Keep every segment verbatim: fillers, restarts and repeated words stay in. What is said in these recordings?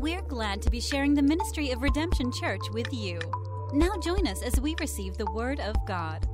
We're glad to be sharing the ministry of Redemption Church with you. Now join us as we receive the Word of God.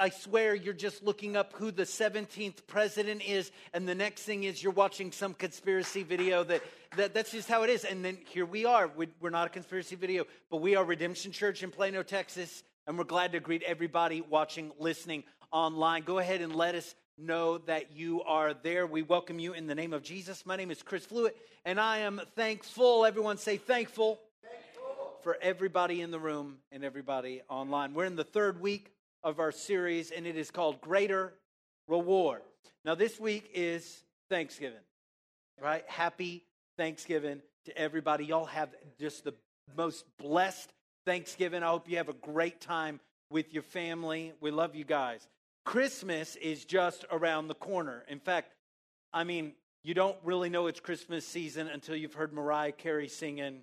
I swear you're just looking up who the seventeenth president is, and the next thing is you're watching some conspiracy video. That, that that's just how it is. And then here we are. We, we're not a conspiracy video, but we are Redemption Church in Plano, Texas, and we're glad to greet everybody watching, listening online. Go ahead and let us know that you are there. We welcome you in the name of Jesus. My name is Chris Fluitt, and I am thankful. Everyone say thankful, thankful for everybody in the room and everybody online. We're in the third week of our series, and it is called Greater Reward. Now, this week is Thanksgiving, right? Happy Thanksgiving to everybody. Y'all have just the most blessed Thanksgiving. I hope you have a great time with your family. We love you guys. Christmas is just around the corner. In fact, I mean, you don't really know it's Christmas season until you've heard Mariah Carey singing,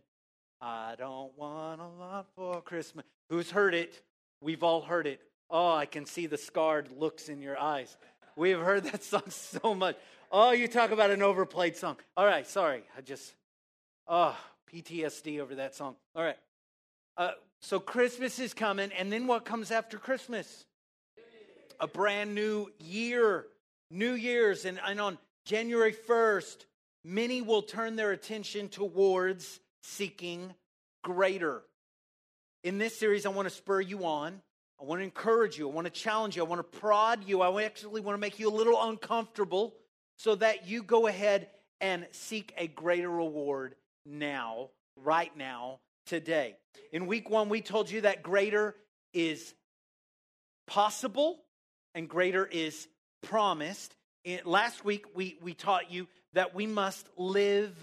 "I don't want a lot for Christmas." Who's heard it? We've all heard it. Oh, I can see the scarred looks in your eyes. We have heard that song so much. Oh, you talk about an overplayed song. All right, sorry. I just, oh, P T S D over that song. All right. Uh, so Christmas is coming, and then what comes after Christmas? A brand new year, New Year's. And, and on January first, many will turn their attention towards seeking greater. In this series, I want to spur you on. I want to encourage you. I want to challenge you. I want to prod you. I actually want to make you a little uncomfortable so that you go ahead and seek a greater reward now, right now, today. In week one, we told you that greater is possible and greater is promised. In, last week, we, we taught you that we must live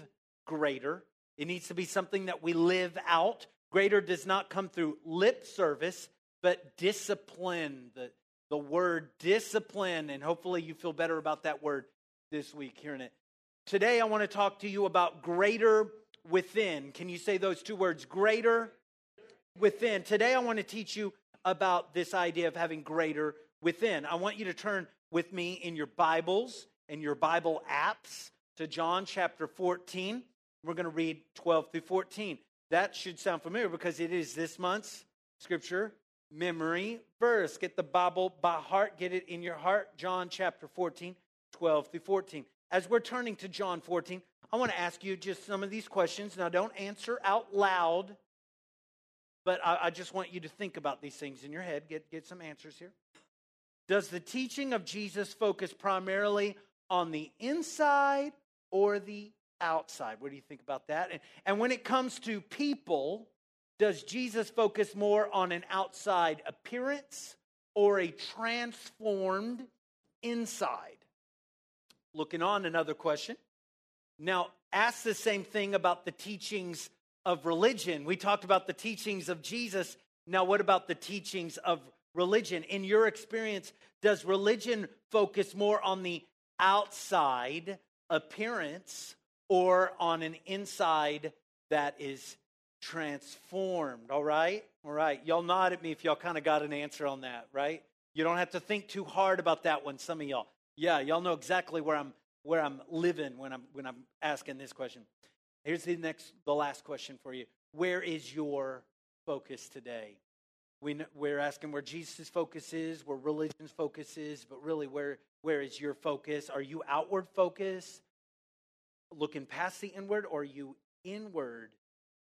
greater. It needs to be something that we live out. Greater does not come through lip service, but discipline, the, the word discipline, and hopefully you feel better about that word this week, hearing it. Today, I want to talk to you about greater within. Can you say those two words, greater within? Today, I want to teach you about this idea of having greater within. I want you to turn with me in your Bibles and your Bible apps to John chapter fourteen. We're going to read twelve through fourteen. That should sound familiar because it is this month's scripture memory verse. Get the Bible by heart. Get it in your heart. John chapter fourteen, twelve through fourteen. As we're turning to John fourteen, I want to ask you just some of these questions. Now, don't answer out loud, but I, I just want you to think about these things in your head. Get, get some answers here. Does the teaching of Jesus focus primarily on the inside or the outside? What do you think about that? And, and when it comes to people, does Jesus focus more on an outside appearance or a transformed inside? Looking on, another question. Now, ask the same thing about the teachings of religion. We talked about the teachings of Jesus. Now, what about the teachings of religion? In your experience, does religion focus more on the outside appearance or on an inside that is transformed? All right. All right. Y'all nod at me if y'all kind of got an answer on that, right? You don't have to think too hard about that one. Some of y'all. Yeah. Y'all know exactly where I'm, where I'm living when I'm, when I'm asking this question. Here's the next, the last question for you. Where is your focus today? We, we're asking where Jesus' focus is, where religion's focus is, but really where, where is your focus? Are you outward focused, looking past the inward, or are you inward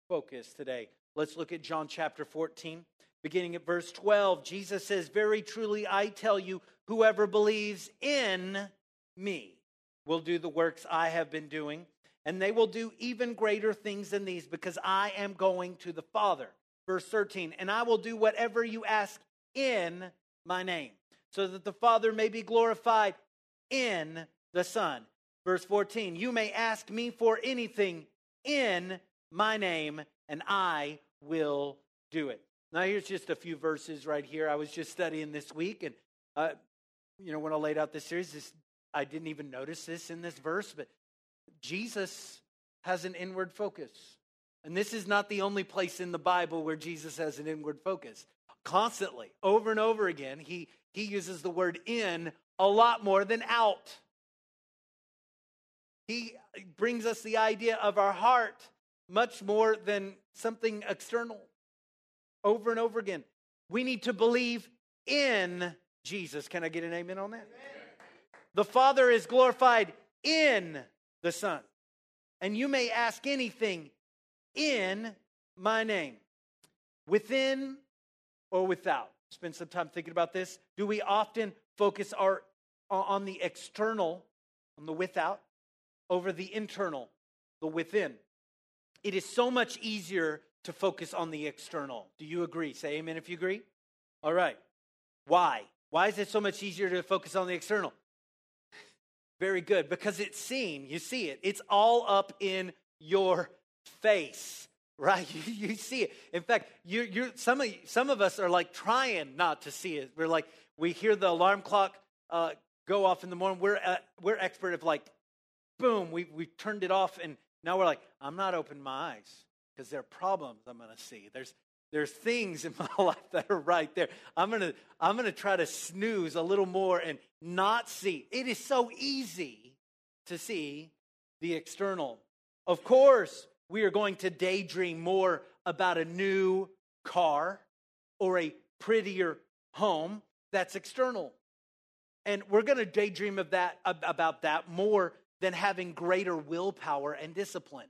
focus today? Let's look at John chapter fourteen, beginning at verse twelve. Jesus says, "Very truly I tell you, whoever believes in me will do the works I have been doing, and they will do even greater things than these, because I am going to the Father." Verse thirteen, "And I will do whatever you ask in my name, so that the Father may be glorified in the Son." Verse fourteen, "You may ask me for anything in my name, and I will do it." Now, here's just a few verses right here. I was just studying this week, and, uh, you know, when I laid out this series, this, I didn't even notice this in this verse, but Jesus has an inward focus. And this is not the only place in the Bible where Jesus has an inward focus. Constantly, over and over again, he, he uses the word in a lot more than out. He brings us the idea of our heart much more than something external. Over and over again, we need to believe in Jesus. Can I get an amen on that? Amen. The Father is glorified in the Son. And you may ask anything in my name. Within or without. Spend some time thinking about this. Do we often focus our on the external, on the without, over the internal, the within? It is so much easier to focus on the external. Do you agree? Say amen if you agree. All right. Why? Why is it so much easier to focus on the external? Very good. Because it's seen. You see it. It's all up in your face, right? You, you see it. In fact, you, you, some of some of us are like trying not to see it. We're like, we hear the alarm clock uh, go off in the morning. We're uh, we're expert of like, boom, we we turned it off, and now we're like, I'm not opening my eyes. Because there are problems I'm going to see. There's there's things in my life that are right there. I'm going to I'm going to try to snooze a little more and not see. It is so easy to see the external. Of course, we are going to daydream more about a new car or a prettier home. That's external. And we're going to daydream of that about that more than having greater willpower and discipline.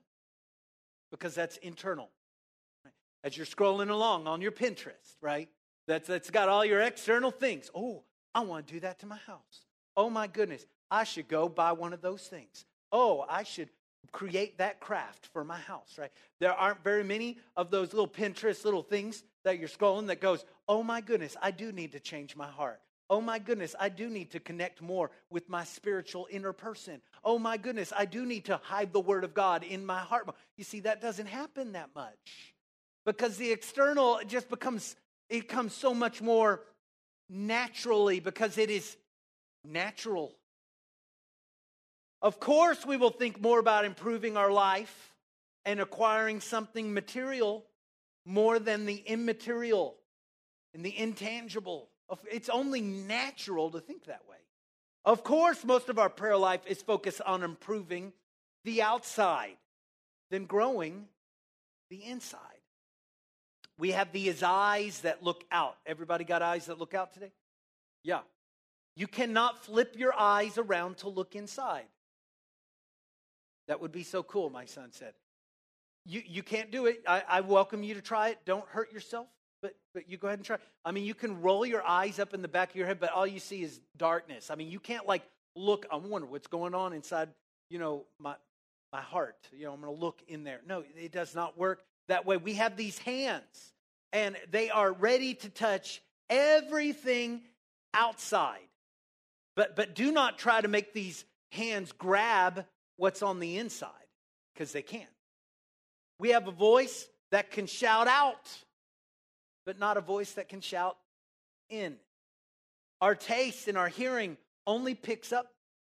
Because that's internal. As you're scrolling along on your Pinterest, right? That's that's got all your external things. Oh, I want to do that to my house. Oh my goodness, I should go buy one of those things. Oh, I should create that craft for my house, right? There aren't very many of those little Pinterest little things that you're scrolling that goes, oh my goodness, I do need to change my heart. Oh my goodness, I do need to connect more with my spiritual inner person. Oh my goodness, I do need to hide the word of God in my heart. You see, that doesn't happen that much because the external just becomes, it comes so much more naturally because it is natural. Of course, we will think more about improving our life and acquiring something material more than the immaterial and the intangible. It's only natural to think that way. Of course, most of our prayer life is focused on improving the outside than growing the inside. We have these eyes that look out. Everybody got eyes that look out today? Yeah. You cannot flip your eyes around to look inside. That would be so cool, my son said. You you can't do it. I, I welcome you to try it. Don't hurt yourself. But, but you go ahead and try. I mean, you can roll your eyes up in the back of your head, but all you see is darkness. I mean, you can't like look. I wonder what's going on inside, you know, my my heart. You know, I'm going to look in there. No, it does not work that way. We have these hands, and they are ready to touch everything outside. But but do not try to make these hands grab what's on the inside, because they can't. We have a voice that can shout out, but not a voice that can shout in. Our taste and our hearing only picks up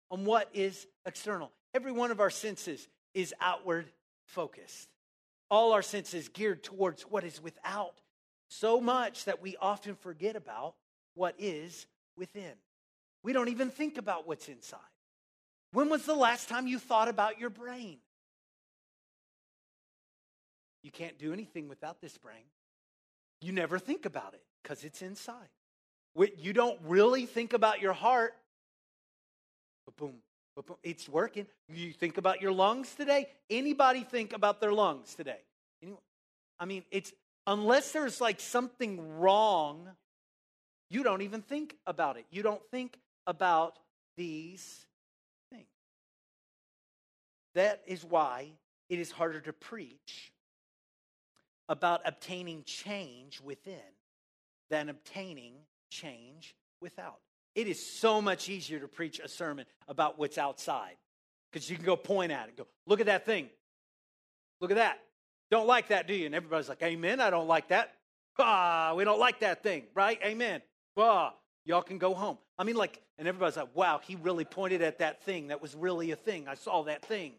on what is external. Every one of our senses is outward focused. All our senses geared towards what is without, so much that we often forget about what is within. We don't even think about what's inside. When was the last time you thought about your brain? You can't do anything without this brain. You never think about it because it's inside. You don't really think about your heart. Boom, boom, it's working. You think about your lungs today? Anybody think about their lungs today? Anyone? I mean, it's unless there's like something wrong, you don't even think about it. You don't think about these things. That is why it is harder to preach about obtaining change within than obtaining change without. It is so much easier to preach a sermon about what's outside because you can go point at it, go, look at that thing. Look at that. Don't like that, do you? And everybody's like, amen, I don't like that. Ah, we don't like that thing, right? Amen. Ah, y'all can go home. I mean, like, and everybody's like, wow, he really pointed at that thing. That was really a thing. I saw that thing.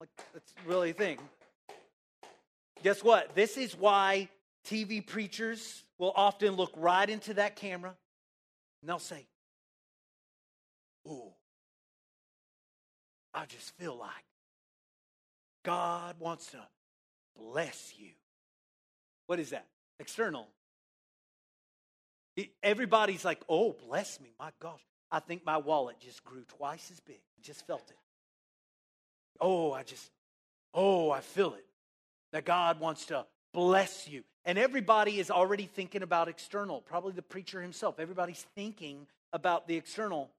Like, that's really a thing. Guess what? This is why T V preachers will often look right into that camera and they'll say, ooh, I just feel like God wants to bless you. What is that? External. Everybody's like, oh, bless me. My gosh. I think my wallet just grew twice as big. I just felt it. Oh, I just, oh, I feel it. That God wants to bless you. And everybody is already thinking about external. Probably the preacher himself. Everybody's thinking about the external.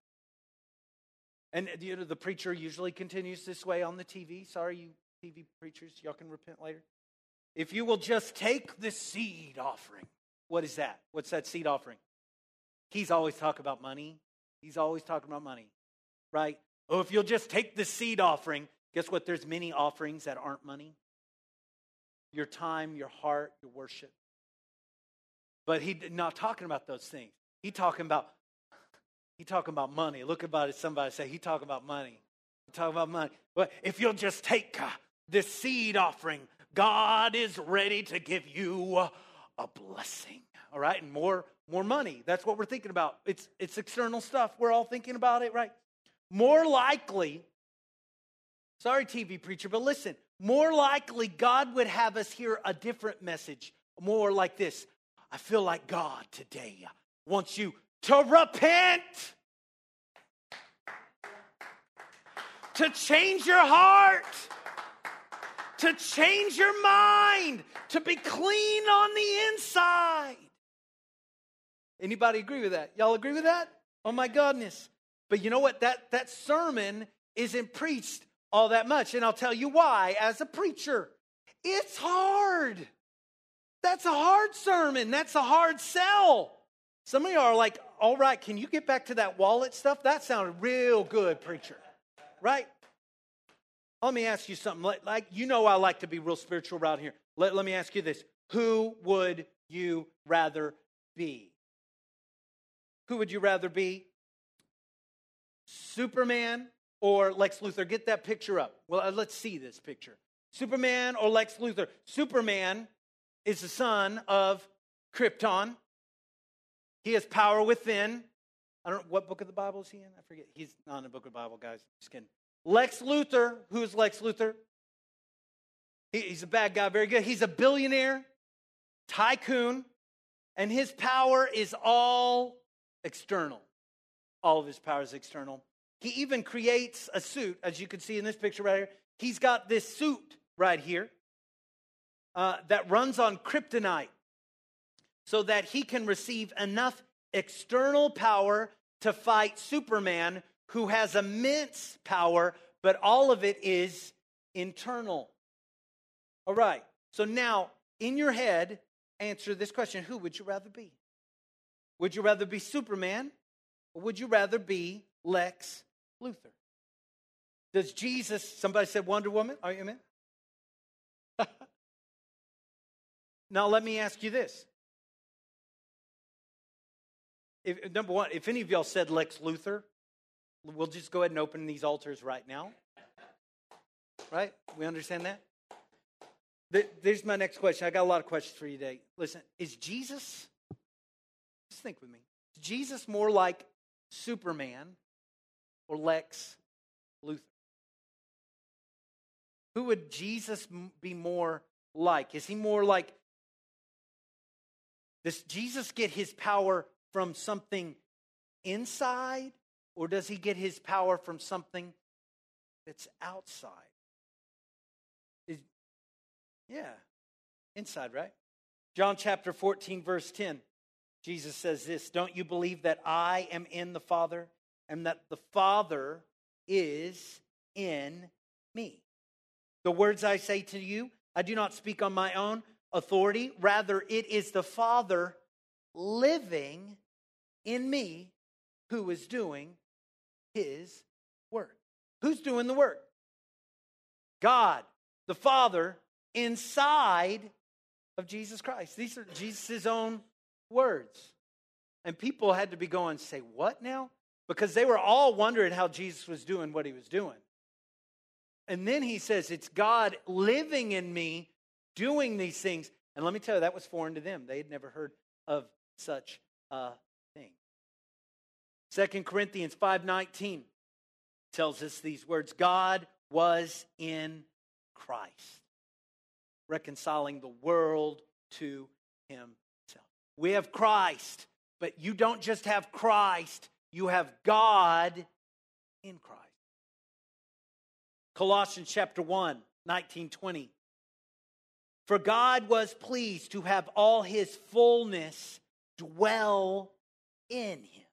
And you know, the preacher usually continues this way on the T V. Sorry, you T V preachers. Y'all can repent later. If you will just take the seed offering. What is that? What's that seed offering? He's always talking about money. He's always talking about money, right? Oh, if you'll just take the seed offering, guess what? There's many offerings that aren't money. Your time, your heart, your worship. But he's not talking about those things. He talking about, he talking about money. Look about it. Somebody say, he talking about money. He talking about money. But if you'll just take the seed offering, God is ready to give you a blessing, all right? And more more money. That's what we're thinking about. It's it's external stuff. We're all thinking about it, right? More likely, sorry T V preacher, but listen, more likely God would have us hear a different message, more like this. I feel like God today wants you to repent, to change your heart, to change your mind, to be clean on the inside. Anybody agree with that? Y'all agree with that? Oh my goodness. But you know what? That, that sermon isn't preached all that much. And I'll tell you why. As a preacher, it's hard. That's a hard sermon. That's a hard sell. Some of y'all are like, all right, can you get back to that wallet stuff? That sounded real good, preacher. Right? Let me ask you something. Like, you know, I like to be real spiritual around here. Let, let me ask you this. Who would you rather be? Who would you rather be? Superman or Lex Luthor? Get that picture up. Well, let's see this picture. Superman or Lex Luthor? Superman is the son of Krypton. He has power within. I don't know, what book of the Bible is he in? I forget. He's not in the book of the Bible, guys. Just kidding. Lex Luthor, who's Lex Luthor? He, he's a bad guy, very good. He's a billionaire, tycoon, and his power is all external. All of his power is external. He even creates a suit, as you can see in this picture right here. He's got this suit right here uh, that runs on kryptonite so that he can receive enough external power to fight Superman, who has immense power, but all of it is internal. All right, so now in your head, answer this question. Who would you rather be? Would you rather be Superman or would you rather be Lex Luthor? Does Jesus, somebody said Wonder Woman, are you amen? Now let me ask you this. If, number one, if any of y'all said Lex Luthor, we'll just go ahead and open these altars right now. Right? We understand that? There's my next question. I got a lot of questions for you today. Listen, is Jesus, just think with me, is Jesus more like Superman or Lex Luthor? Who would Jesus be more like? Is he more like, does Jesus get his power from something inside? Or does he get his power from something that's outside? Is, yeah, inside, right? John chapter fourteen, verse ten. Jesus says this, don't you believe that I am in the Father and that the Father is in me? The words I say to you, I do not speak on my own authority. Rather, it is the Father living in me who is doing his work. Who's doing the work? God, the Father, inside of Jesus Christ. These are Jesus' own words. And people had to be going, say, what now? Because they were all wondering how Jesus was doing what he was doing. And then he says, it's God living in me, doing these things. And let me tell you, that was foreign to them. They had never heard of such a Second Corinthians five nineteen, tells us these words. God was in Christ, reconciling the world to himself. We have Christ, but you don't just have Christ, you have God in Christ. Colossians chapter one, nineteen twenty. For God was pleased to have all his fullness dwell in him,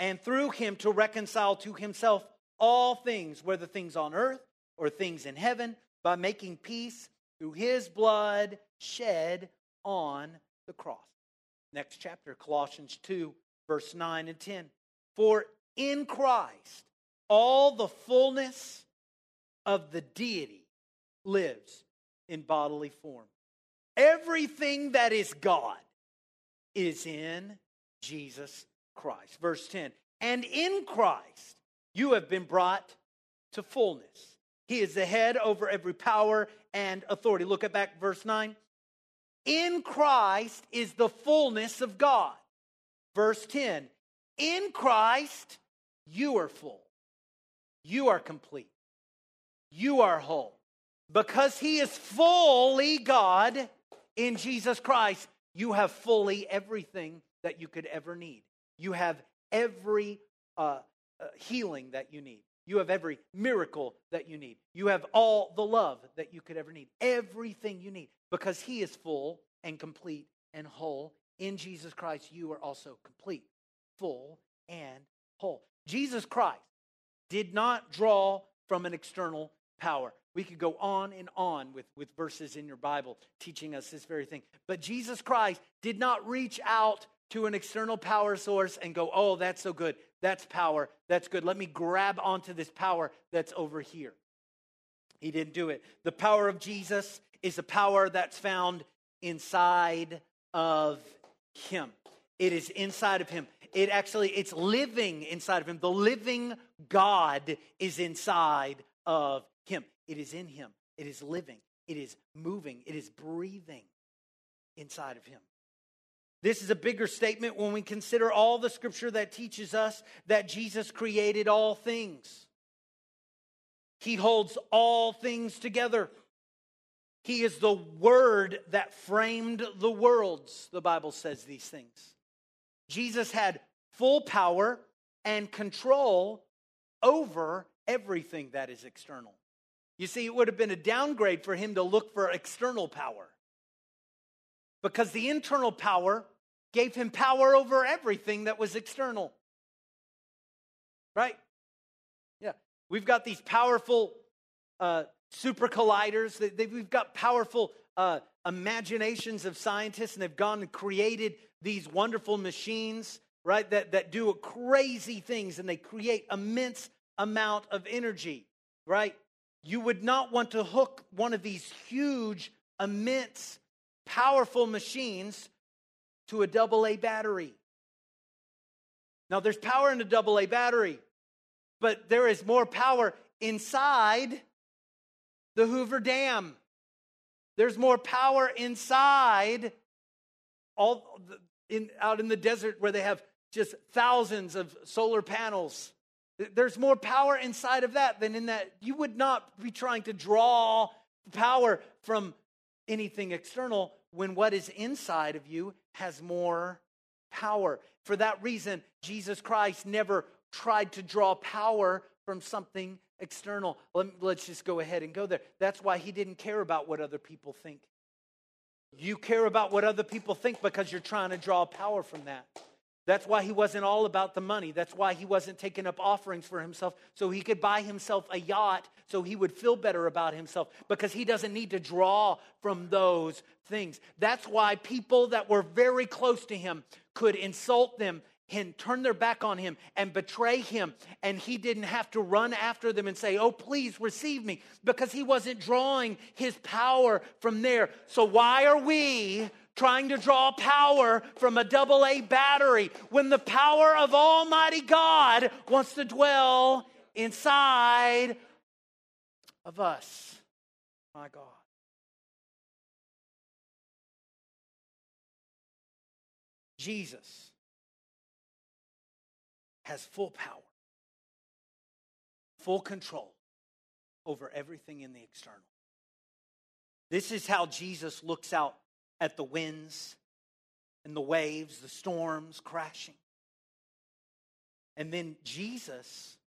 and through him to reconcile to himself all things, whether things on earth or things in heaven, by making peace through his blood shed on the cross. Next chapter, Colossians two, verse nine and ten. For in Christ, all the fullness of the deity lives in bodily form. Everything that is God is in Jesus Christ. Verse ten, and in Christ you have been brought to fullness. He is the head over every power and authority. Look at back verse nine. In Christ is the fullness of God. Verse ten, in Christ you are full. You are complete. You are whole. Because he is fully God in Jesus Christ, you have fully everything that you could ever need. You have every uh, uh, healing that you need. You have every miracle that you need. You have all the love that you could ever need. Everything you need. Because he is full and complete and whole. In Jesus Christ, you are also complete, full, and whole. Jesus Christ did not draw from an external power. We could go on and on with, with verses in your Bible teaching us this very thing. But Jesus Christ did not reach out to an external power source and go, oh, that's so good. That's power. That's good. Let me grab onto this power that's over here. He didn't do it. The power of Jesus is a power that's found inside of him. It is inside of him. It actually, it's living inside of him. The living God is inside of him. It is in him. It is living. It is moving. It is breathing inside of him. This is a bigger statement when we consider all the scripture that teaches us that Jesus created all things. He holds all things together. He is the word that framed the worlds, the Bible says these things. Jesus had full power and control over everything that is external. You see, it would have been a downgrade for him to look for external power, because the internal power gave him power over everything that was external. Right? Yeah. We've got these powerful uh, super colliders. They, they, we've got powerful uh, imaginations of scientists, and they've gone and created these wonderful machines, right, that, that do crazy things, and they create immense amount of energy, right? You would not want to hook one of these huge, immense, powerful machines to a double A battery. Now, there's power in a double A battery, but there is more power inside the Hoover Dam. There's more power inside all in out in the desert where they have just thousands of solar panels. There's more power inside of that than in that. You would not be trying to draw power from anything external when what is inside of you has more power. For that reason, Jesus Christ never tried to draw power from something external. Let me, let's just go ahead and go there. That's why he didn't care about what other people think. You care about what other people think because you're trying to draw power from that. That's why he wasn't all about the money. That's why he wasn't taking up offerings for himself so he could buy himself a yacht so he would feel better about himself, because he doesn't need to draw from those things. That's why people that were very close to him could insult them and turn their back on him and betray him, and he didn't have to run after them and say, oh, please receive me, because he wasn't drawing his power from there. So why are we trying to draw power from a double A battery when the power of Almighty God wants to dwell inside of us? My God. Jesus has full power full control over everything in the external. This is how Jesus looks out at the winds and the waves, the storms crashing. And then Jesus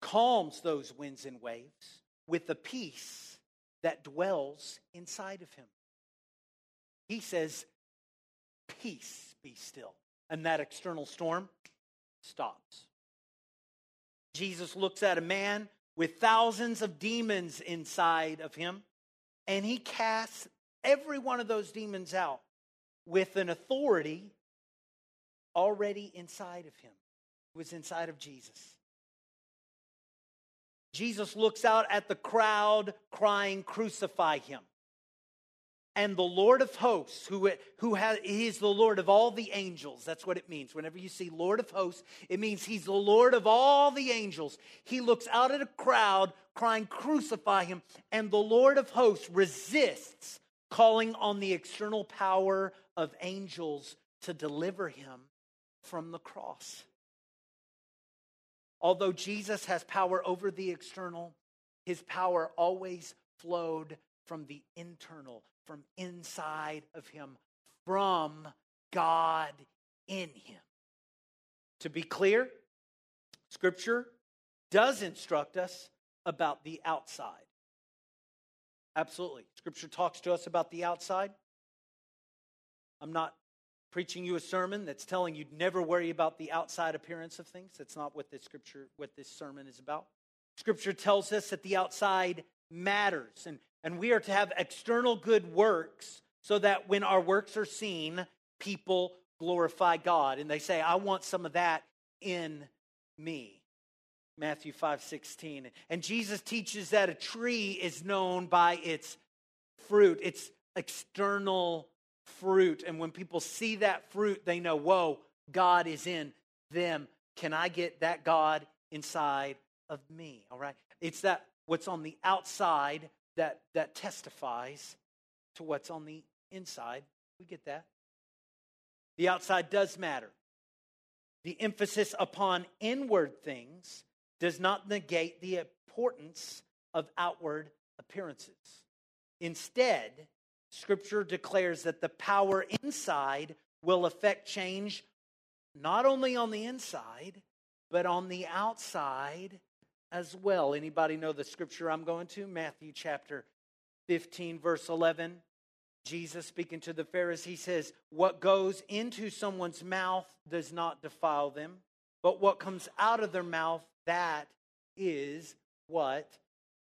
calms those winds and waves with the peace that dwells inside of him. He says, peace, be still. And that external storm stops. Jesus looks at a man with thousands of demons inside of him, and he casts every one of those demons out with an authority already inside of him. It was inside of Jesus. Jesus looks out at the crowd crying, crucify him. And the Lord of hosts, who, who has, he is the Lord of all the angels. That's what it means. Whenever you see Lord of hosts, it means he's the Lord of all the angels. He looks out at a crowd crying, crucify him. And the Lord of hosts resists calling on the external power of angels to deliver him from the cross. Although Jesus has power over the external, his power always flowed from the internal, from inside of him, from God in him. To be clear, Scripture does instruct us about the outside. Absolutely. Scripture talks to us about the outside. I'm not preaching you a sermon that's telling you never worry about the outside appearance of things. That's not what this scripture, what this sermon is about. Scripture tells us that the outside matters, and And we are to have external good works so that when our works are seen, people glorify God. And they say, I want some of that in me. Matthew five sixteen. And Jesus teaches that a tree is known by its fruit, its external fruit. And when people see that fruit, they know, whoa, God is in them. Can I get that God inside of me? All right. It's that what's on the outside That, that testifies to what's on the inside. We get that. The outside does matter. The emphasis upon inward things does not negate the importance of outward appearances. Instead, Scripture declares that the power inside will affect change not only on the inside, but on the outside as well. Anybody know the scripture I'm going to? Matthew chapter fifteen, verse eleven. Jesus speaking to the Pharisees, he says, what goes into someone's mouth does not defile them, but what comes out of their mouth, that is what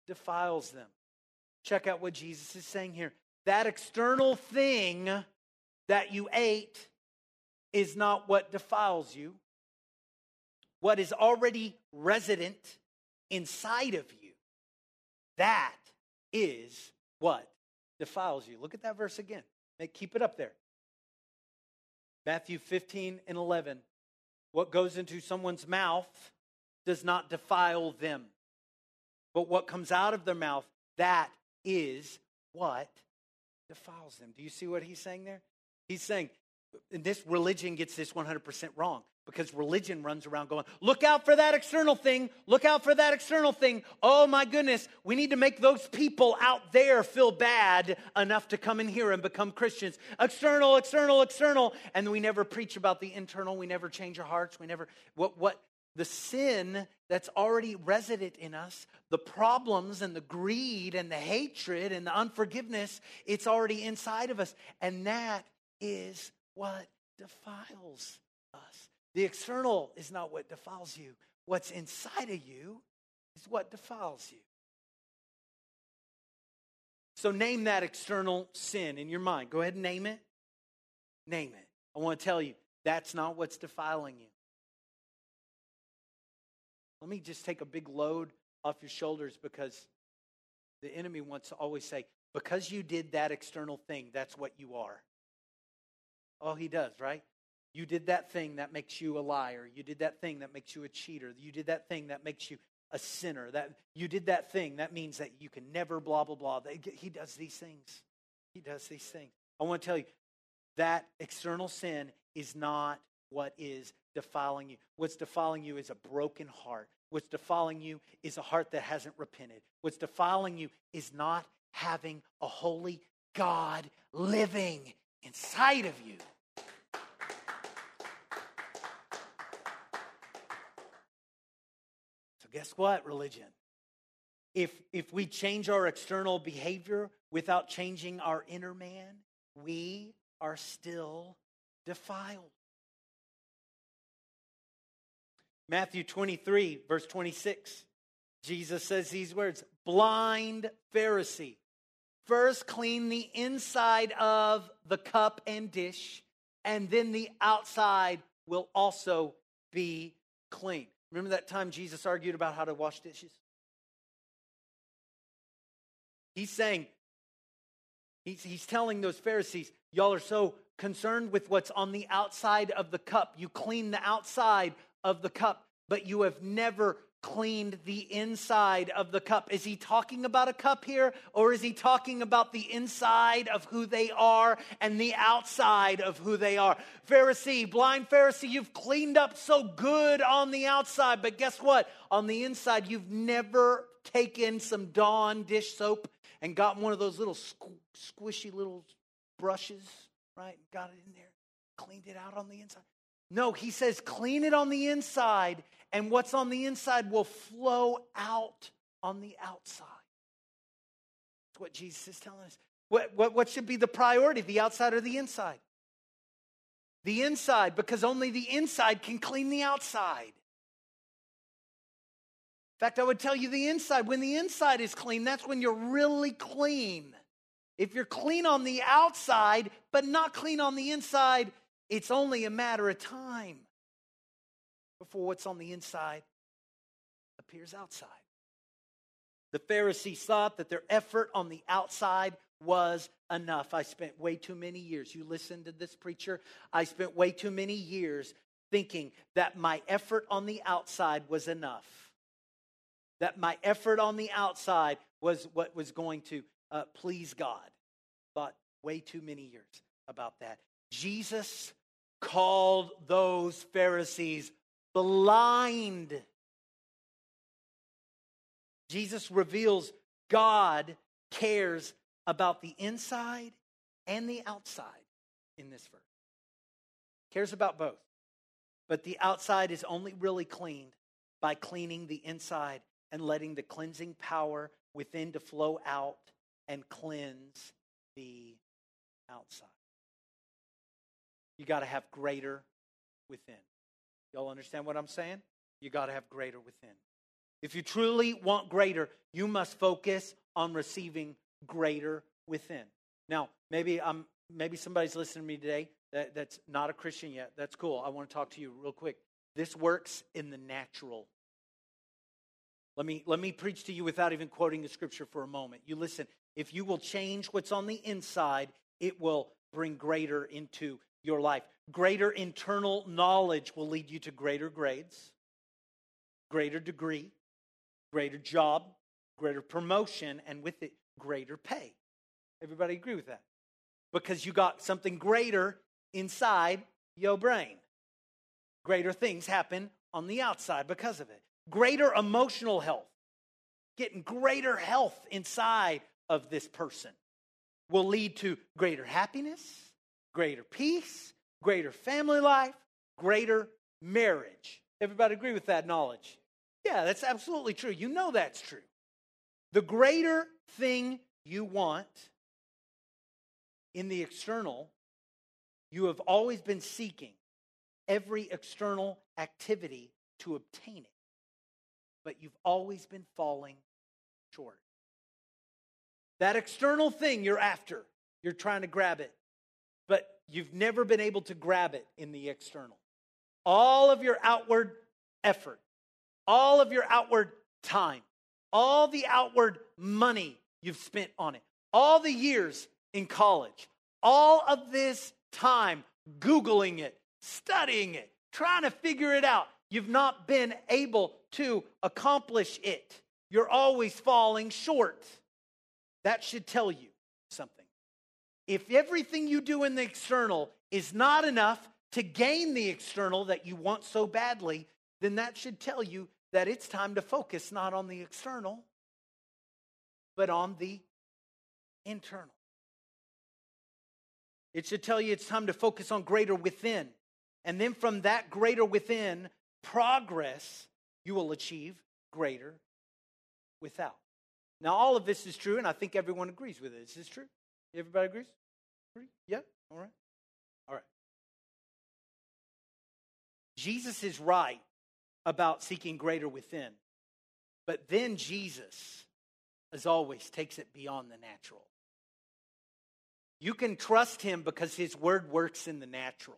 defiles them. Check out what Jesus is saying here. That external thing that you ate is not what defiles you. What is already resident inside of you, that is what defiles you. Look at that verse again. Keep it up there. Matthew fifteen and eleven. What goes into someone's mouth does not defile them, but what comes out of their mouth, that is what defiles them. Do you see what he's saying there? He's saying, and this religion gets this one hundred percent wrong. Because religion runs around going, look out for that external thing. Look out for that external thing. Oh my goodness, we need to make those people out there feel bad enough to come in here and become Christians. External, external, external. And we never preach about the internal. We never change our hearts. We never, what, what, the sin that's already resident in us, the problems and the greed and the hatred and the unforgiveness, it's already inside of us. And that is what defiles us. The external is not what defiles you. What's inside of you is what defiles you. So name that external sin in your mind. Go ahead and name it. Name it. I want to tell you, that's not what's defiling you. Let me just take a big load off your shoulders, because the enemy wants to always say, because you did that external thing, that's what you are. Oh, he does, right? You did that thing that makes you a liar. You did that thing that makes you a cheater. You did that thing that makes you a sinner. That you did that thing that means that you can never blah, blah, blah. He does these things. He does these things. I want to tell you, that external sin is not what is defiling you. What's defiling you is a broken heart, What's defiling you is a heart that hasn't repented. What's defiling you is not having a holy God living inside of you. So guess what, religion? If, if we change our external behavior without changing our inner man, we are still defiled. Matthew twenty-three, verse twenty-six, Jesus says these words, "Blind Pharisee, first clean the inside of the cup and dish, and then the outside will also be clean." Remember that time Jesus argued about how to wash dishes? He's saying, he's, he's telling those Pharisees, y'all are so concerned with what's on the outside of the cup. You clean the outside of the cup, but you have never cleaned the inside of the cup. Is he talking about a cup here, or is he talking about the inside of who they are and the outside of who they are? Pharisee, blind Pharisee, you've cleaned up so good on the outside, but guess what? On the inside, you've never taken some Dawn dish soap and got one of those little squ- squishy little brushes, right? Got it in there, cleaned it out on the inside. No, he says clean it on the inside, and what's on the inside will flow out on the outside. That's what Jesus is telling us. What, what, what should be the priority, the outside or the inside? The inside, because only the inside can clean the outside. In fact, I would tell you the inside. When the inside is clean, that's when you're really clean. If you're clean on the outside, but not clean on the inside, it's only a matter of time before what's on the inside appears outside. The Pharisees thought that their effort on the outside was enough. I spent way too many years. You listen to this preacher. I spent way too many years thinking that my effort on the outside was enough. That my effort on the outside was what was going to uh, please God. But way too many years about that. Jesus called those Pharisees blind. Jesus reveals God cares about the inside and the outside in this verse. Cares about both. But the outside is only really cleaned by cleaning the inside and letting the cleansing power within to flow out and cleanse the outside. You got to have greater within. Y'all understand what I'm saying? You got to have greater within. If you truly want greater, you must focus on receiving greater within. Now, maybe I'm maybe somebody's listening to me today that, that's not a Christian yet. That's cool. I want to talk to you real quick. This works in the natural. Let me let me preach to you without even quoting the scripture for a moment. You listen. If you will change what's on the inside, it will bring greater into your life. Greater internal knowledge will lead you to greater grades, greater degree, greater job, greater promotion, and with it, greater pay. Everybody agree with that? Because you got something greater inside your brain. Greater things happen on the outside because of it. Greater emotional health, getting greater health inside of this person will lead to greater happiness, greater peace, greater family life, greater marriage. Everybody agree with that knowledge? Yeah, that's absolutely true. You know that's true. The greater thing you want in the external, you have always been seeking every external activity to obtain it. But you've always been falling short. That external thing you're after, you're trying to grab it. But you've never been able to grab it in the external. All of your outward effort, all of your outward time, all the outward money you've spent on it, all the years in college, all of this time Googling it, studying it, trying to figure it out. You've not been able to accomplish it. You're always falling short. That should tell you something. If everything you do in the external is not enough to gain the external that you want so badly, then that should tell you that it's time to focus not on the external, but on the internal. It should tell you it's time to focus on greater within. And then from that greater within progress, you will achieve greater without. Now, all of this is true, and I think everyone agrees with it. Is this true? Everybody agrees? Yeah? All right. All right. Jesus is right about seeking greater within. But then Jesus, as always, takes it beyond the natural. You can trust him because his word works in the natural.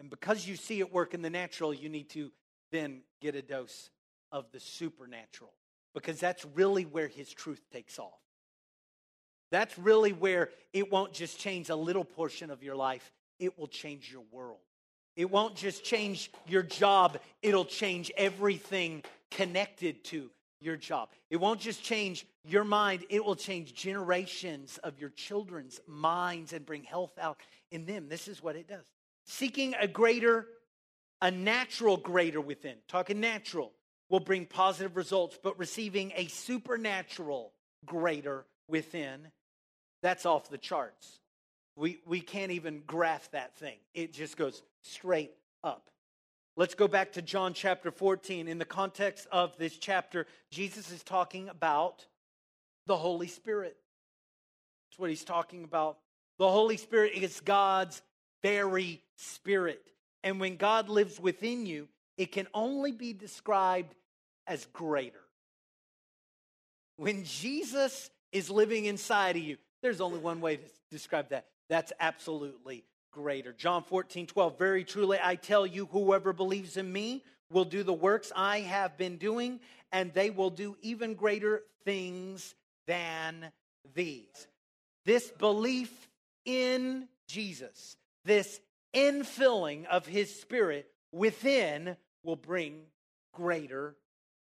And because you see it work in the natural, you need to then get a dose of the supernatural. Because that's really where his truth takes off. That's really where it won't just change a little portion of your life. It will change your world. It won't just change your job. It'll change everything connected to your job. It won't just change your mind. It will change generations of your children's minds and bring health out in them. This is what it does. Seeking a greater, a natural greater within, talking natural, will bring positive results, but receiving a supernatural greater within, that's off the charts. We, we can't even graph that thing. It just goes straight up. Let's go back to John chapter fourteen. In the context of this chapter, Jesus is talking about the Holy Spirit. That's what he's talking about. The Holy Spirit is God's very spirit. And when God lives within you, it can only be described as greater. When Jesus is living inside of you, there's only one way to describe that. That's absolutely greater. John fourteen twelve, very truly I tell you, whoever believes in me will do the works I have been doing, and they will do even greater things than these. This belief in Jesus, this infilling of his spirit within, will bring greater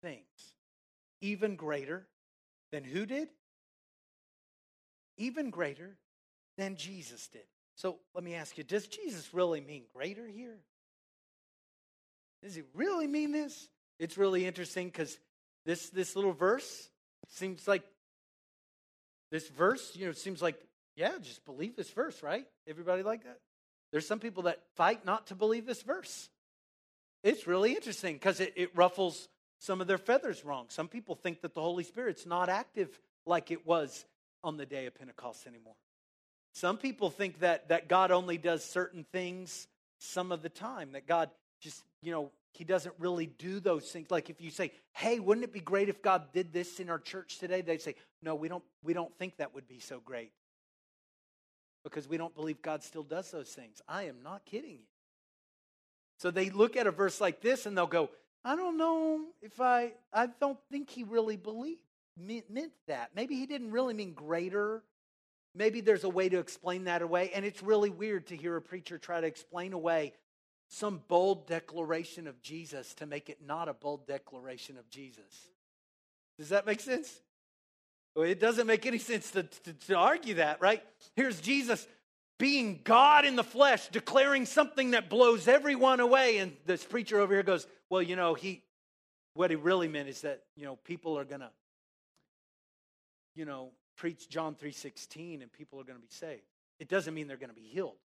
things. Even greater than who did? Even greater than Jesus did. So let me ask you, does Jesus really mean greater here? Does he really mean this? It's really interesting because this, this little verse seems like, this verse, you know, seems like, yeah, just believe this verse, right? Everybody like that? There's some people that fight not to believe this verse. It's really interesting because it, it ruffles some of their feathers wrong. Some people think that the Holy Spirit's not active like it was on the day of Pentecost anymore. Some people think that, that God only does certain things some of the time, that God just, you know, he doesn't really do those things. Like if you say, hey, wouldn't it be great if God did this in our church today? They'd say, no, we don't, we don't think that would be so great because we don't believe God still does those things. I am not kidding you. So they look at a verse like this and they'll go, I don't know if I, I don't think he really believed, meant that. Maybe he didn't really mean greater. Maybe there's a way to explain that away. And it's really weird to hear a preacher try to explain away some bold declaration of Jesus to make it not a bold declaration of Jesus. Does that make sense? Well, it doesn't make any sense to, to, to argue that, right? Here's Jesus being God in the flesh, declaring something that blows everyone away. And this preacher over here goes, well, you know, he, what he really meant is that, you know, people are going to, you know, preach John three sixteen and people are going to be saved. It doesn't mean they're going to be healed.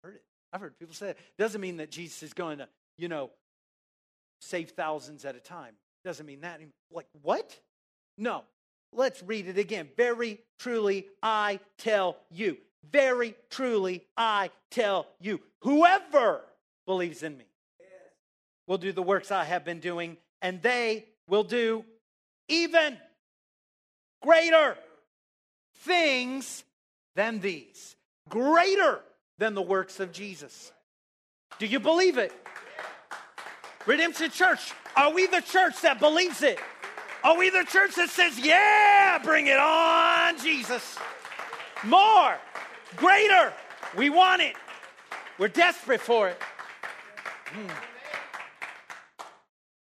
I've heard it. I've heard people say it. It doesn't mean that Jesus is going to, you know, save thousands at a time. It doesn't mean that. Like, what? No. Let's read it again. Very truly, I tell you. Very truly, I tell you, whoever believes in me will do the works I have been doing, and they will do even greater things than these. Greater than the works of Jesus. Do you believe it? Redemption Church, are we the church that believes it? Are we the church that says, yeah, bring it on, Jesus? More. Greater. We want it. We're desperate for it. Mm.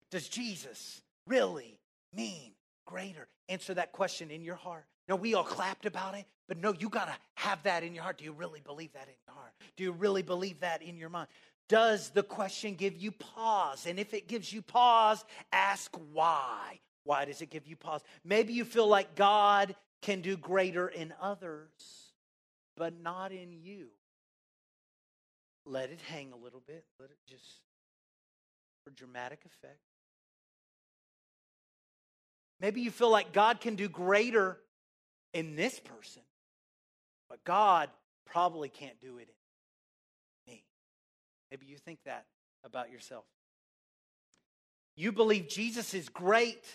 Does Jesus really mean greater? Answer that question in your heart. No, we all clapped about it, but no, you got to have that in your heart. Do you really believe that in your heart? Do you really believe that in your mind? Does the question give you pause? And if it gives you pause, ask why. Why does it give you pause? Maybe you feel like God can do greater in others, but not in you. Let it hang a little bit. Let it just, for dramatic effect. Maybe you feel like God can do greater in this person, but God probably can't do it in me. Maybe you think that about yourself. You believe Jesus is great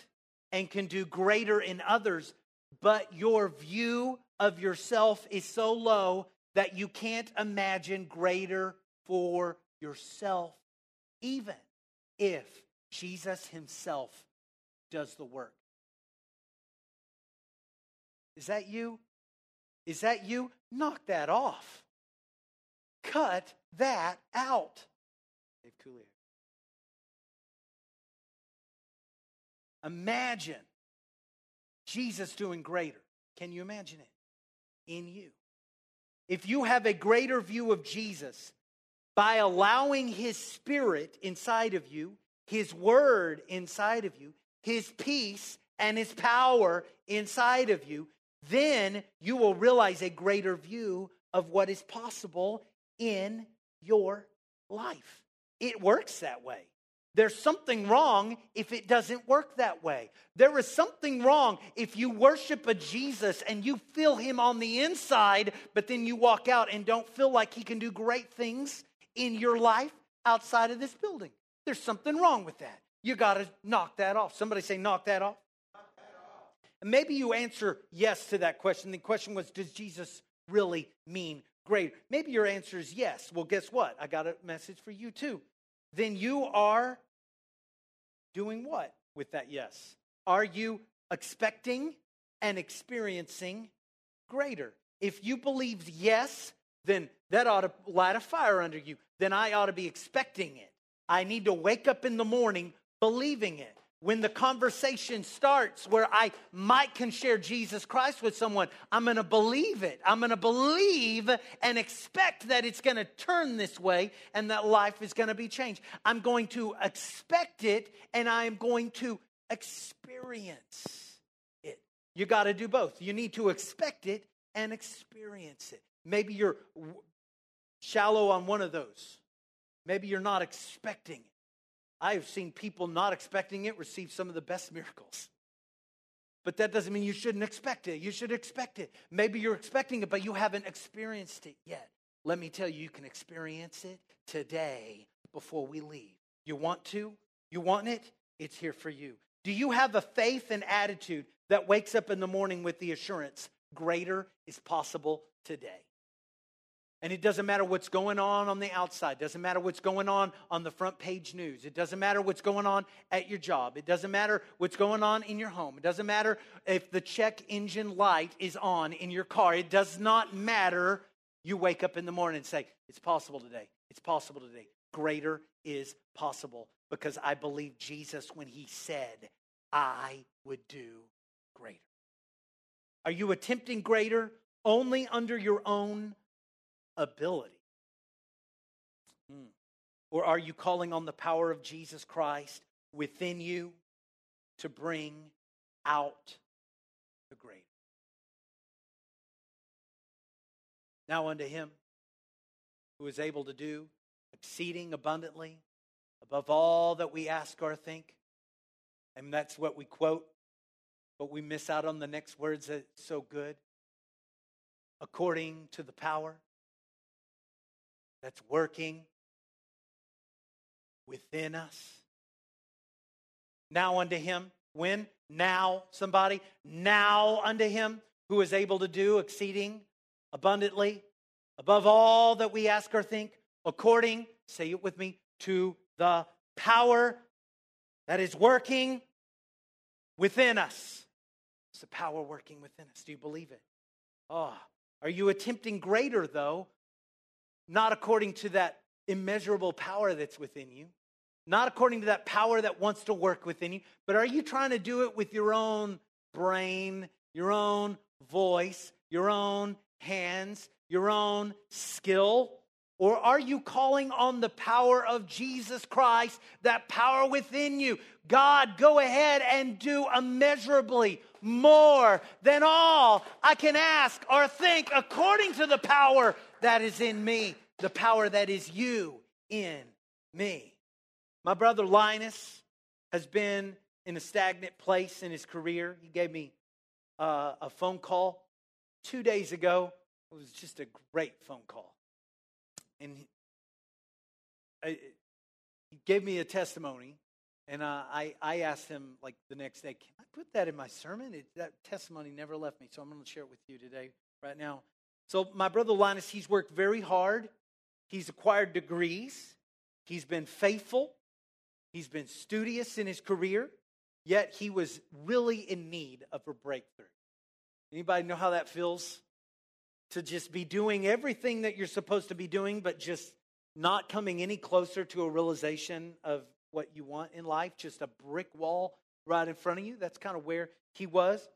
and can do greater in others, but your view of yourself is so low that you can't imagine greater for yourself, even if Jesus himself does the work. Is that you? Is that you? Knock that off. Cut that out. Dave Coulier. Imagine Jesus doing greater. Can you imagine it? In you. If you have a greater view of Jesus by allowing his spirit inside of you, his word inside of you, his peace and his power inside of you, then you will realize a greater view of what is possible in your life. It works that way. There's something wrong if it doesn't work that way. There is something wrong if you worship a Jesus and you feel him on the inside, but then you walk out and don't feel like he can do great things in your life outside of this building. There's something wrong with that. You got to knock that off. Somebody say, knock that off. And maybe you answer yes to that question. The question was, does Jesus really mean greater? Maybe your answer is yes. Well, guess what? I got a message for you too. Then you are doing what with that yes? Are you expecting and experiencing greater? If you believed yes, then that ought to light a fire under you. Then I ought to be expecting it. I need to wake up in the morning believing it. When the conversation starts where I might can share Jesus Christ with someone, I'm going to believe it. I'm going to believe and expect that it's going to turn this way and that life is going to be changed. I'm going to expect it and I am going to experience it. You got to do both. You need to expect it and experience it. Maybe you're shallow on one of those. Maybe you're not expecting it. I have seen people not expecting it receive some of the best miracles. But that doesn't mean you shouldn't expect it. You should expect it. Maybe you're expecting it, but you haven't experienced it yet. Let me tell you, you can experience it today before we leave. You want to? You want it? It's here for you. Do you have a faith and attitude that wakes up in the morning with the assurance, greater is possible today? And it doesn't matter what's going on on the outside. Doesn't matter what's going on on the front page news. It doesn't matter what's going on at your job. It doesn't matter what's going on in your home. It doesn't matter if the check engine light is on in your car. It does not matter. You wake up in the morning and say, it's possible today. It's possible today. Greater is possible because I believe Jesus when he said, I would do greater. Are you attempting greater only under your own ability? Hmm. Or are you calling on the power of Jesus Christ within you to bring out the greater? Now unto him who is able to do exceeding abundantly above all that we ask or think. And that's what we quote, but we miss out on the next words that are so good. According to the power that's working within us. Now unto him. When? Now, somebody. Now unto him who is able to do exceeding abundantly above all that we ask or think, according, say it with me, to the power that is working within us. It's the power working within us. Do you believe it? Oh, are you attempting greater though? Not according to that immeasurable power that's within you. Not according to that power that wants to work within you. But are you trying to do it with your own brain, your own voice, your own hands, your own skill? Or are you calling on the power of Jesus Christ, that power within you? God, go ahead and do immeasurably more than all I can ask or think, according to the power that is in me, the power that is you in me. My brother Linus has been in a stagnant place in his career. He gave me uh, a phone call two days ago. It was just a great phone call. And he, I, he gave me a testimony, and uh, I, I asked him, like, the next day, can I put that in my sermon? It, that testimony never left me, so I'm going to share it with you today, right now. So my brother Linus, he's worked very hard. He's acquired degrees. He's been faithful. He's been studious in his career, yet he was really in need of a breakthrough. Anybody know how that feels? To just be doing everything that you're supposed to be doing, but just not coming any closer to a realization of what you want in life. Just a brick wall right in front of you. That's kind of where he was.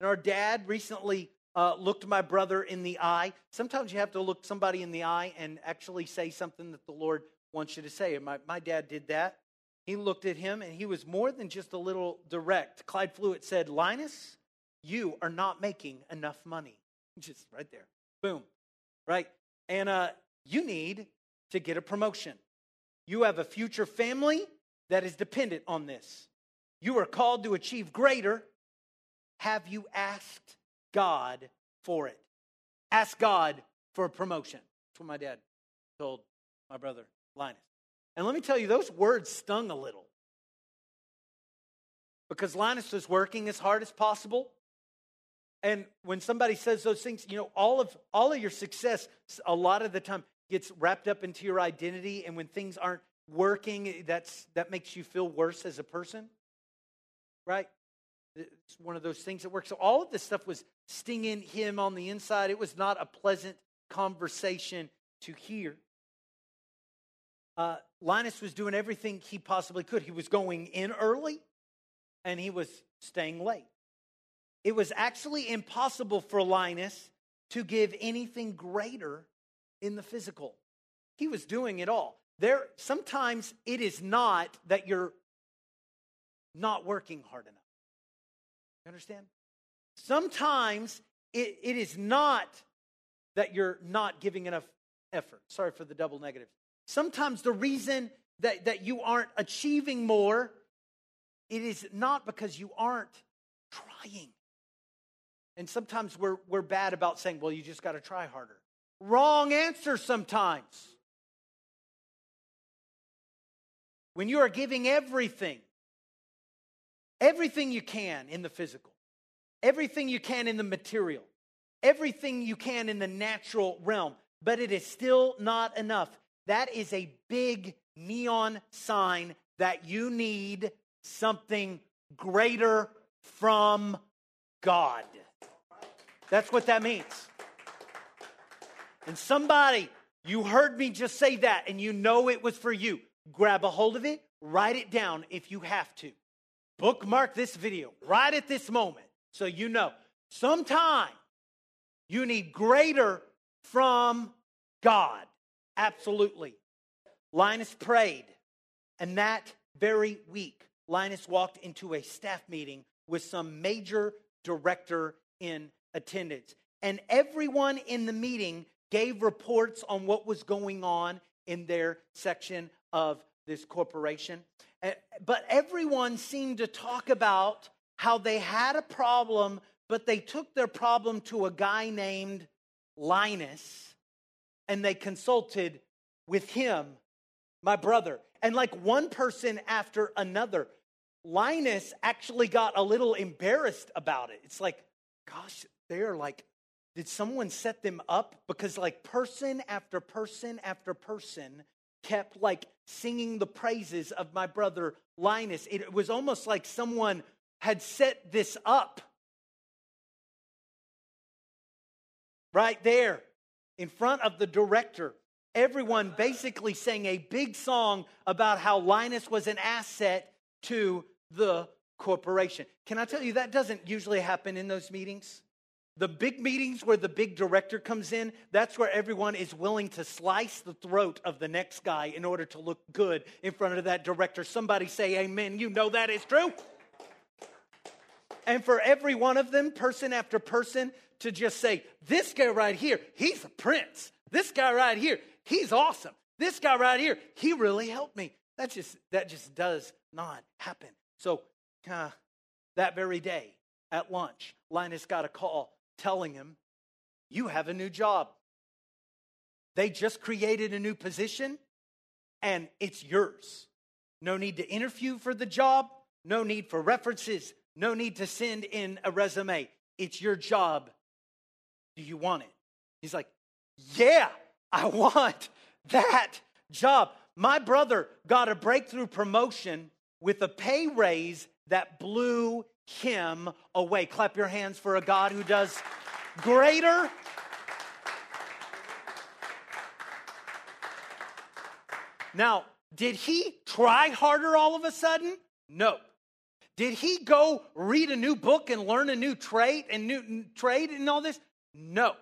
And our dad recently uh, looked my brother in the eye. Sometimes you have to look somebody in the eye and actually say something that the Lord wants you to say. And my, my dad did that. He looked at him, and he was more than just a little direct. Clyde Fluitt said, "Linus, you are not making enough money." Just right there. Boom, right? And uh, you need to get a promotion. You have a future family that is dependent on this. You are called to achieve greater. Have you asked God for it? Ask God for a promotion. That's what my dad told my brother Linus. And let me tell you, those words stung a little. Because Linus was working as hard as possible. And when somebody says those things, you know, all of all of your success, a lot of the time, gets wrapped up into your identity. And when things aren't working, that's that makes you feel worse as a person, right? It's one of those things that works. So all of this stuff was stinging him on the inside. It was not a pleasant conversation to hear. Uh, Linus was doing everything he possibly could. He was going in early, and he was staying late. It was actually impossible for Linus to give anything greater in the physical. He was doing it all. There, sometimes it is not that you're not working hard enough. You understand? Sometimes it, it is not that you're not giving enough effort. Sorry for the double negative. Sometimes the reason that, that you aren't achieving more, it is not because you aren't trying. And sometimes we're we're bad about saying, well, you just got to try harder. Wrong answer sometimes. When you are giving everything, everything you can in the physical, everything you can in the material, everything you can in the natural realm, but it is still not enough. That is a big neon sign that you need something greater from God. That's what that means. And somebody, you heard me just say that, and you know it was for you. Grab a hold of it, write it down if you have to. Bookmark this video right at this moment so you know. Sometime you need greater from God. Absolutely. Linus prayed, and that very week, Linus walked into a staff meeting with some major director in attendance. And everyone in the meeting gave reports on what was going on in their section of this corporation. But everyone seemed to talk about how they had a problem, but they took their problem to a guy named Linus, and they consulted with him, my brother. And like one person after another, Linus actually got a little embarrassed about it. It's like, gosh, they're like, did someone set them up? Because like person after person after person kept like singing the praises of my brother Linus. It was almost like someone had set this up right there in front of the director. Everyone basically sang a big song about how Linus was an asset to the corporation. Can I tell you, that doesn't usually happen in those meetings. The big meetings where the big director comes in, that's where everyone is willing to slice the throat of the next guy in order to look good in front of that director. Somebody say amen. You know that is true. And for every one of them, person after person, to just say, this guy right here, he's a prince. This guy right here, he's awesome. This guy right here, he really helped me. That just that just does not happen. So uh, that very day at lunch, Linus got a call telling him, you have a new job. They just created a new position, and it's yours. No need to interview for the job. No need for references. No need to send in a resume. It's your job. Do you want it? He's like, yeah, I want that job. My brother got a breakthrough promotion with a pay raise that blew him away. Clap your hands for a God who does greater. Now, did he try harder all of a sudden? No. Did he go read a new book and learn a new trade and new trade and all this? No.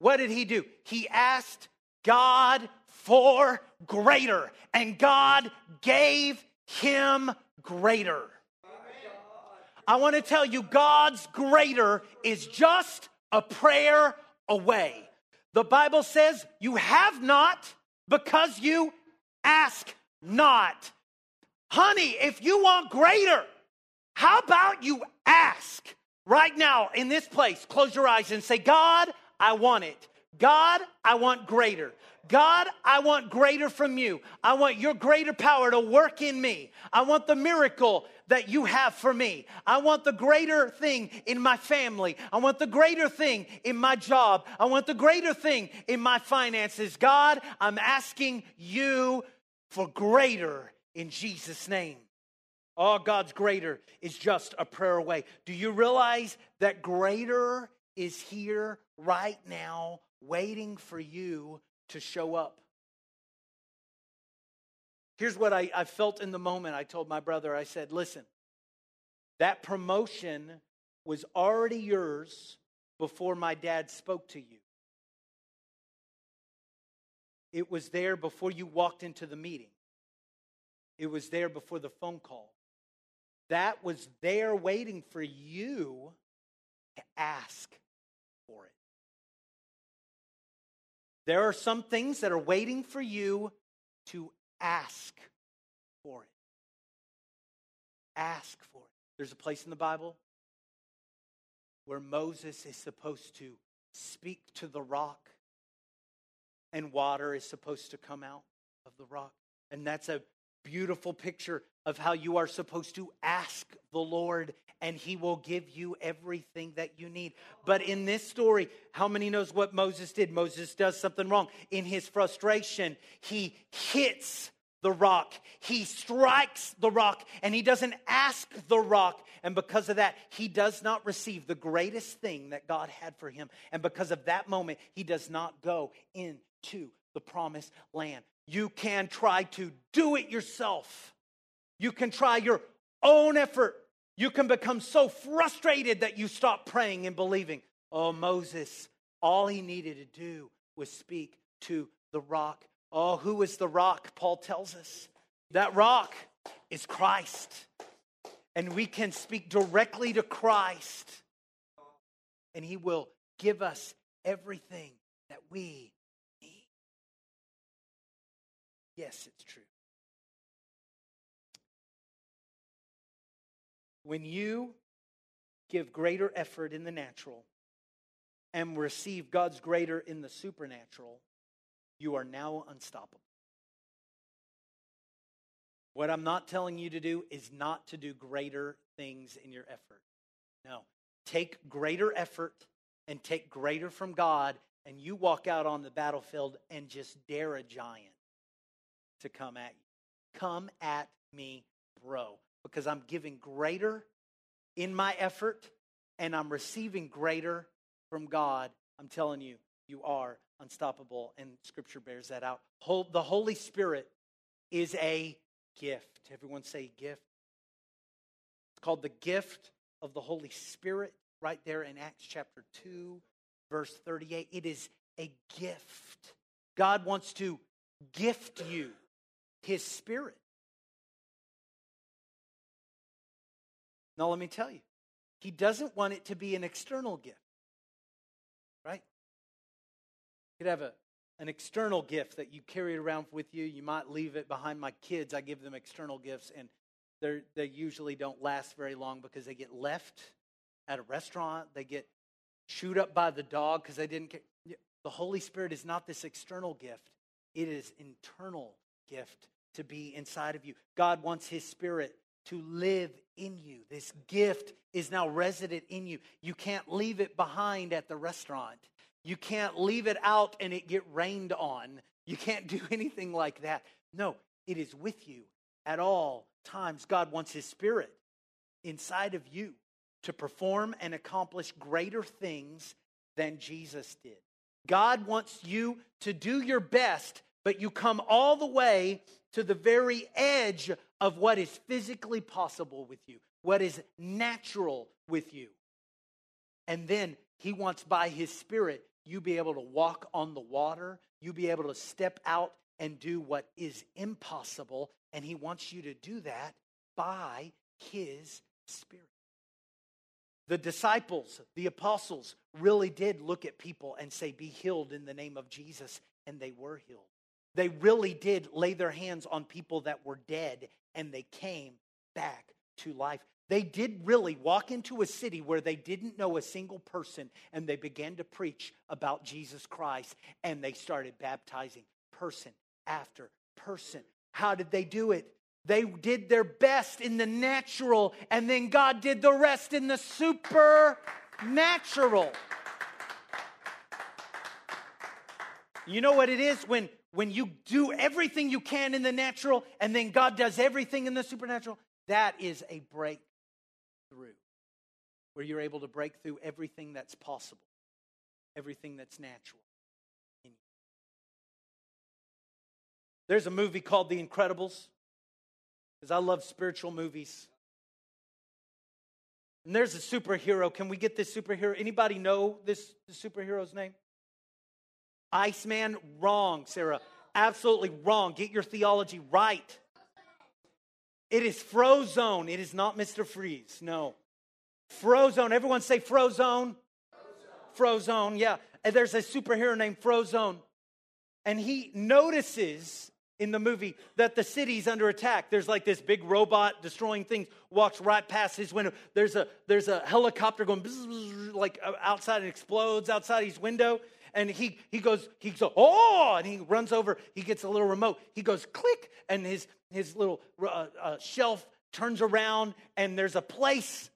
What did he do? He asked God for greater, and God gave him greater. I want to tell you, God's greater is just a prayer away. The Bible says you have not because you ask not. Honey, if you want greater, how about you ask right now in this place? Close your eyes and say, God, I want it. God, I want greater. God, I want greater from you. I want your greater power to work in me. I want the miracle that you have for me. I want the greater thing in my family. I want the greater thing in my job. I want the greater thing in my finances. God, I'm asking you for greater in Jesus' name. Oh, God's greater is just a prayer away. Do you realize that greater is here right now waiting for you to show up? Here's what I, I felt in the moment. I told my brother, I said, listen, that promotion was already yours before my dad spoke to you. It was there before you walked into the meeting. It was there before the phone call. That was there waiting for you to ask for it. There are some things that are waiting for you to ask for it. Ask for it. There's a place in the Bible where Moses is supposed to speak to the rock, and water is supposed to come out of the rock. And that's a beautiful picture of how you are supposed to ask the Lord, and he will give you everything that you need. But in this story, how many knows what Moses did? Moses does something wrong. In his frustration, he hits the rock. He strikes the rock, and he doesn't ask the rock. And because of that, he does not receive the greatest thing that God had for him. And because of that moment, he does not go into the promised land. You can try to do it yourself. You can try your own effort. You can become so frustrated that you stop praying and believing. Oh, Moses, all he needed to do was speak to the rock. Oh, who is the rock? Paul tells us. That rock is Christ. And we can speak directly to Christ, and he will give us everything that we need. Yes, it's true. When you give greater effort in the natural and receive God's greater in the supernatural, you are now unstoppable. What I'm not telling you to do is not to do greater things in your effort. No. Take greater effort and take greater from God, and you walk out on the battlefield and just dare a giant to come at you. Come at me, bro. Because I'm giving greater in my effort, and I'm receiving greater from God. I'm telling you, you are unstoppable, and Scripture bears that out. The Holy Spirit is a gift. Everyone say gift. It's called the gift of the Holy Spirit. right there in Acts chapter two, verse thirty-eight. It is a gift. God wants to gift you His Spirit. Now, let me tell you, He doesn't want it to be an external gift, right? You could have a, an external gift that you carry around with you. You might leave it behind. My kids, I give them external gifts, and they they usually don't last very long because they get left at a restaurant. They get chewed up by the dog because they didn't care. The Holy Spirit is not this external gift. It is internal gift to be inside of you. God wants His Spirit to live in you. This gift is now resident in you. You can't leave it behind at the restaurant. You can't leave it out and it get rained on. You can't do anything like that. No, it is with you at all times. God wants His Spirit inside of you to perform and accomplish greater things than Jesus did. God wants you to do your best, but you come all the way to the very edge of what is physically possible with you, what is natural with you. And then He wants by His Spirit, you be able to walk on the water, you be able to step out and do what is impossible, and He wants you to do that by His Spirit. The disciples, the apostles, really did look at people and say, be healed in the name of Jesus, and they were healed. They really did lay their hands on people that were dead, and they came back to life. They did really walk into a city where they didn't know a single person, and they began to preach about Jesus Christ, and they started baptizing person after person. How did they do it? They did their best in the natural, and then God did the rest in the supernatural. You know what it is when, when you do everything you can in the natural, and then God does everything in the supernatural? That is a breakthrough where you're able to break through everything that's possible, everything that's natural. There's a movie called The Incredibles, because I love spiritual movies. And there's a superhero. Can we get this superhero? Anybody know this superhero's name? Iceman? Wrong, Sarah. Absolutely wrong. Get your theology right. It is Frozone. It is not Mister Freeze. No. Frozone. Everyone say Frozone. Frozone, yeah. And there's a superhero named Frozone. And he notices in the movie that the city's under attack. There's like this big robot destroying things, walks right past his window. There's a there's a helicopter going bzz, bzz, like outside and explodes outside his window. And he he goes, he goes, oh, and he runs over. He gets a little remote. He goes, click, and his, his little uh, uh, shelf turns around, and there's a place,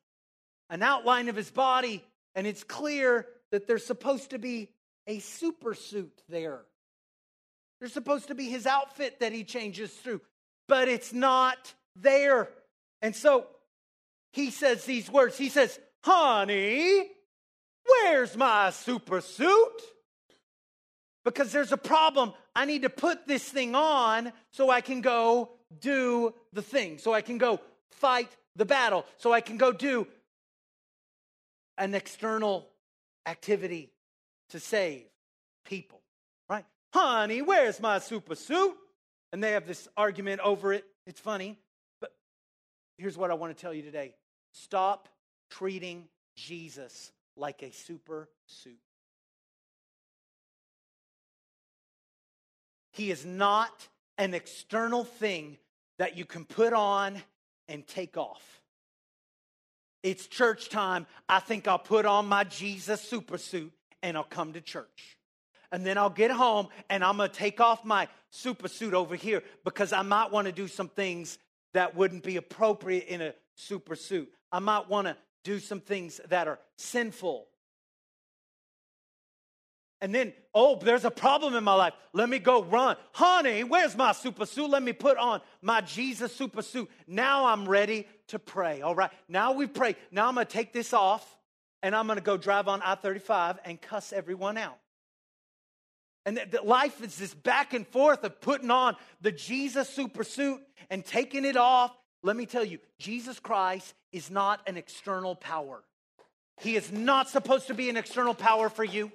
an outline of his body, and it's clear that there's supposed to be a super suit there. There's supposed to be his outfit that he changes through, but it's not there. And so he says these words. He says, honey, where's my super suit? Because there's a problem. I need to put this thing on so I can go do the thing, so I can go fight the battle, so I can go do an external activity to save people. Honey, where's my super suit? And they have this argument over it. It's funny. But here's what I want to tell you today. Stop treating Jesus like a super suit. He is not an external thing that you can put on and take off. It's church time. I think I'll put on my Jesus super suit and I'll come to church. And then I'll get home and I'm going to take off my super suit over here because I might want to do some things that wouldn't be appropriate in a super suit. I might want to do some things that are sinful. And then, oh, there's a problem in my life. Let me go run. Honey, where's my super suit? Let me put on my Jesus super suit. Now I'm ready to pray. All right, now we pray. Now I'm going to take this off and I'm going to go drive on I thirty-five and cuss everyone out. And that life is this back and forth of putting on the Jesus super suit and taking it off. Let me tell you, Jesus Christ is not an external power. He is not supposed to be an external power for you.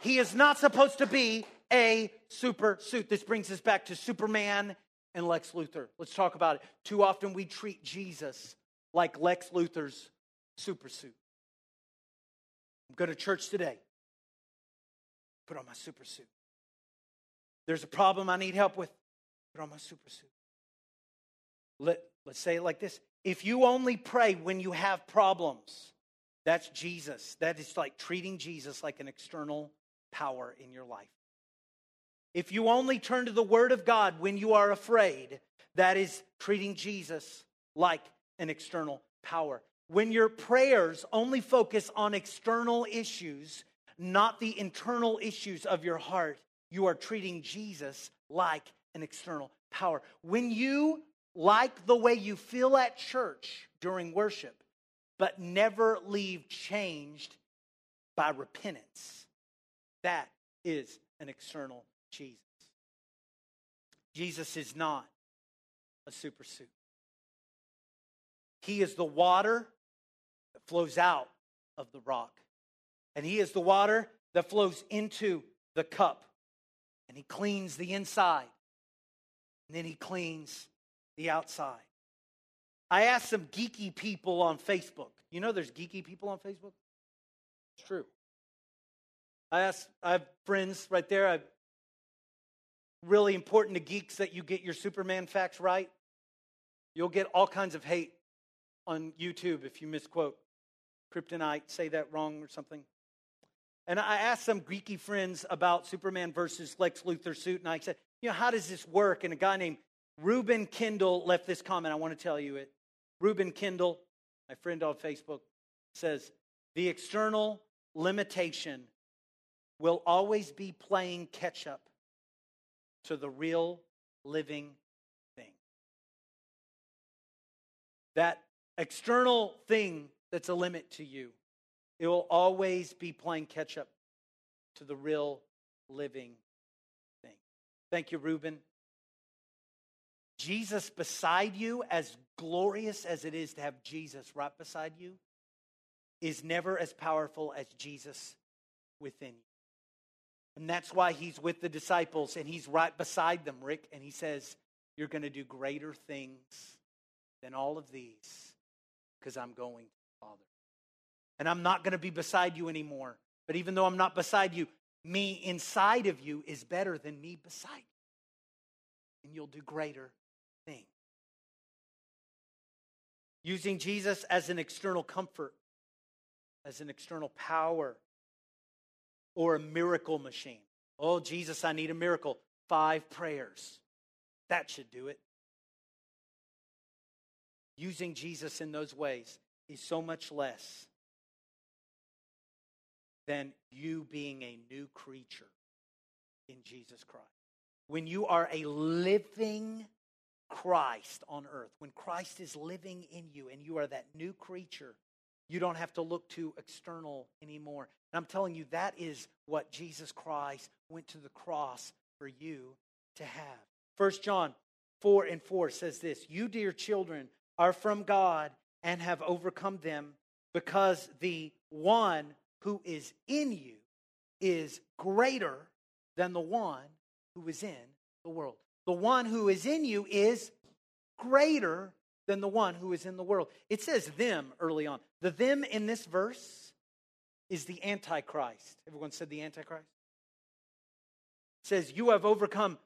He is not supposed to be a super suit. This brings us back to Superman and Lex Luthor. Let's talk about it. Too often we treat Jesus like Lex Luthor's super suit. I'm going to church today. Put on my super suit. There's a problem I need help with. Put on my super suit. Let, let's say it like this. If you only pray when you have problems, that's Jesus. That is like treating Jesus like an external power in your life. If you only turn to the Word of God when you are afraid, that is treating Jesus like an external power. When your prayers only focus on external issues, not the internal issues of your heart, you are treating Jesus like an external power. When you like the way you feel at church during worship, but never leave changed by repentance, that is an external Jesus. Jesus is not a super suit. He is the water that flows out of the rock. And he is the water that flows into the cup. And he cleans the inside. And then he cleans the outside. I asked some geeky people on Facebook. You know there's geeky people on Facebook? It's true. I asked, I have friends right there. I really important to geeks that you get your Superman facts right. You'll get all kinds of hate on YouTube if you misquote kryptonite, say that wrong or something. And I asked some geeky friends about Superman versus Lex Luthor suit, and I said, you know, how does this work? And a guy named Reuben Kindle left this comment. I want to tell you it. Reuben Kindle, my friend on Facebook, says, the external limitation will always be playing catch-up to the real living thing. That external thing that's a limit to you, it will always be playing catch up to the real living thing. Thank you, Reuben. Jesus beside you, as glorious as it is to have Jesus right beside you, is never as powerful as Jesus within you. And that's why he's with the disciples and he's right beside them, Rick. And he says, you're going to do greater things than all of these because I'm going to the Father. And I'm not going to be beside you anymore. But even though I'm not beside you, me inside of you is better than me beside you. And you'll do greater things. Using Jesus as an external comfort, as an external power, or a miracle machine. Oh, Jesus, I need a miracle. Five prayers. That should do it. Using Jesus in those ways is so much less than you being a new creature in Jesus Christ. When you are a living Christ on earth, when Christ is living in you and you are that new creature, you don't have to look to external anymore. And I'm telling you, that is what Jesus Christ went to the cross for you to have. First John four and four says this, you, dear children, are from God and have overcome them because the one who is in you is greater than the one who is in the world. The one who is in you is greater than the one who is in the world. It says them early on. The them in this verse is the Antichrist. Everyone said the Antichrist? It says, you have overcome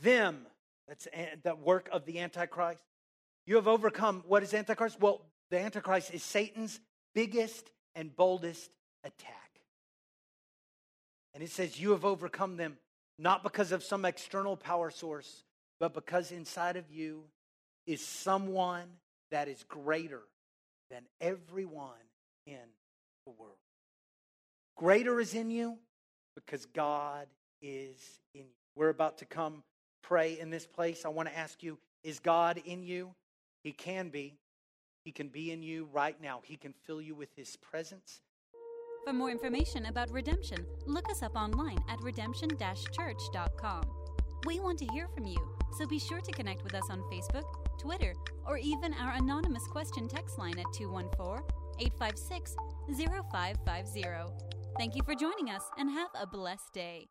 them. That's the work of the Antichrist. You have overcome, what is Antichrist? Well, the Antichrist is Satan's biggest and boldest attack. And it says, you have overcome them, not because of some external power source, but because inside of you is someone that is greater than everyone in the world. Greater is in you because God is in you. We're about to come pray in this place. I want to ask you, is God in you? He can be. He can be in you right now. He can fill you with his presence. For more information about Redemption, look us up online at redemption dash church dot com. We want to hear from you, so be sure to connect with us on Facebook, Twitter, or even our anonymous question text line at two one four, eight five six, eight five six. zero five five zero. Thank you for joining us and have a blessed day.